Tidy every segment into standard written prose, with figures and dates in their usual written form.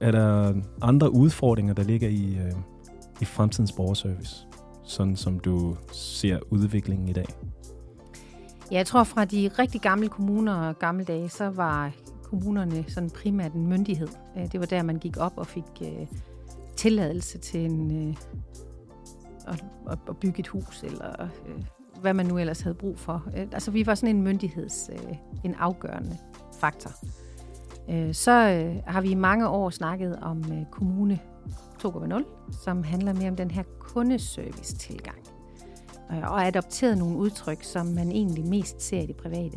er der andre udfordringer, der ligger i fremtidens borgerservice, sådan som du ser udviklingen i dag? Ja, jeg tror fra de rigtig gamle kommuner og gamle dage, så var kommunerne sådan primært en myndighed. Det var der, man gik op og fik tilladelse til at bygge et hus, eller hvad man nu ellers havde brug for. Altså, vi var sådan en en afgørende faktor. Så har vi i mange år snakket om kommune 2.0, som handler mere om den her kundeservice-tilgang. Og adopteret nogle udtryk, som man egentlig mest ser i det private.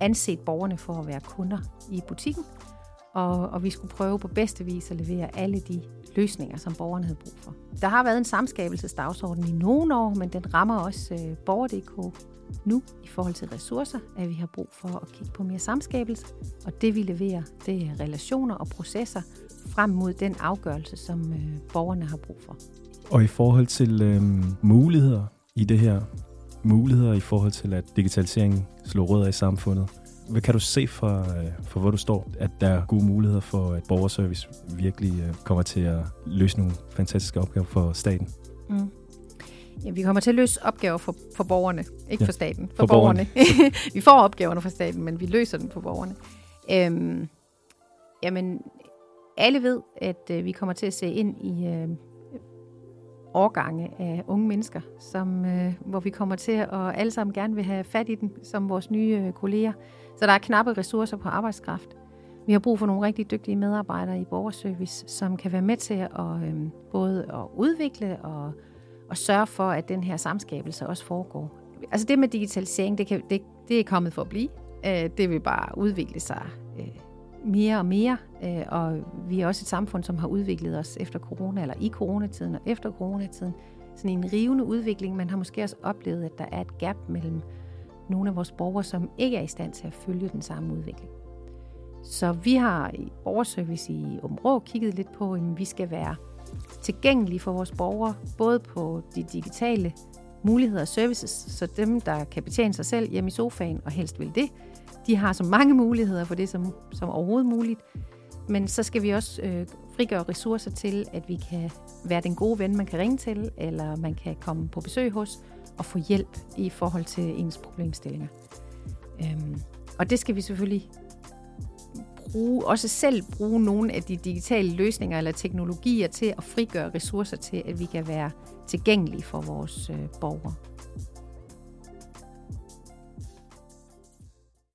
Anset borgerne for at være kunder i butikken, og vi skulle prøve på bedste vis at levere alle de løsninger, som borgerne havde brug for. Der har været en samskabelsesdagsorden i nogle år, men den rammer også borger.dk nu i forhold til ressourcer, at vi har brug for at kigge på mere samskabelse. Og det vi leverer, det er relationer og processer frem mod den afgørelse, som borgerne har brug for. Og i forhold til muligheder i det her, muligheder i forhold til, at digitaliseringen slår rødder i samfundet. Hvad kan du se fra hvor du står, at der er gode muligheder for, at borgerservice virkelig kommer til at løse nogle fantastiske opgaver for staten? Mm. Ja, vi kommer til at løse opgaver for borgerne, ikke for staten. For borgerne. Vi får opgaverne fra staten, men vi løser dem for borgerne. Jamen, alle ved, at vi kommer til at se ind i årgange af unge mennesker, som, hvor vi kommer til at alle sammen gerne vil have fat i dem, som vores nye kolleger. Så der er knappe ressourcer på arbejdskraft. Vi har brug for nogle rigtig dygtige medarbejdere i borgerservice, som kan være med til at både at udvikle og sørge for, at den her samskabelse også foregår. Altså det med digitalisering, det er kommet for at blive. Det vil bare udvikle sig mere og mere, og vi er også et samfund, som har udviklet os efter corona, eller i coronatiden og efter coronatiden. Sådan en rivende udvikling. Man har måske også oplevet, at der er et gap mellem nogle af vores borgere, som ikke er i stand til at følge den samme udvikling. Så vi har i borgerservice i Aabenraa kigget lidt på, at vi skal være tilgængelige for vores borgere, både på de digitale muligheder og services, så dem, der kan betjene sig selv hjemme i sofaen og helst vil det, de har så mange muligheder for det som overhovedet muligt. Men så skal vi også frigøre ressourcer til, at vi kan være den gode ven, man kan ringe til, eller man kan komme på besøg hos og få hjælp i forhold til ens problemstillinger. Og det skal vi selvfølgelig bruge nogle af de digitale løsninger eller teknologier til at frigøre ressourcer til, at vi kan være tilgængelige for vores borgere.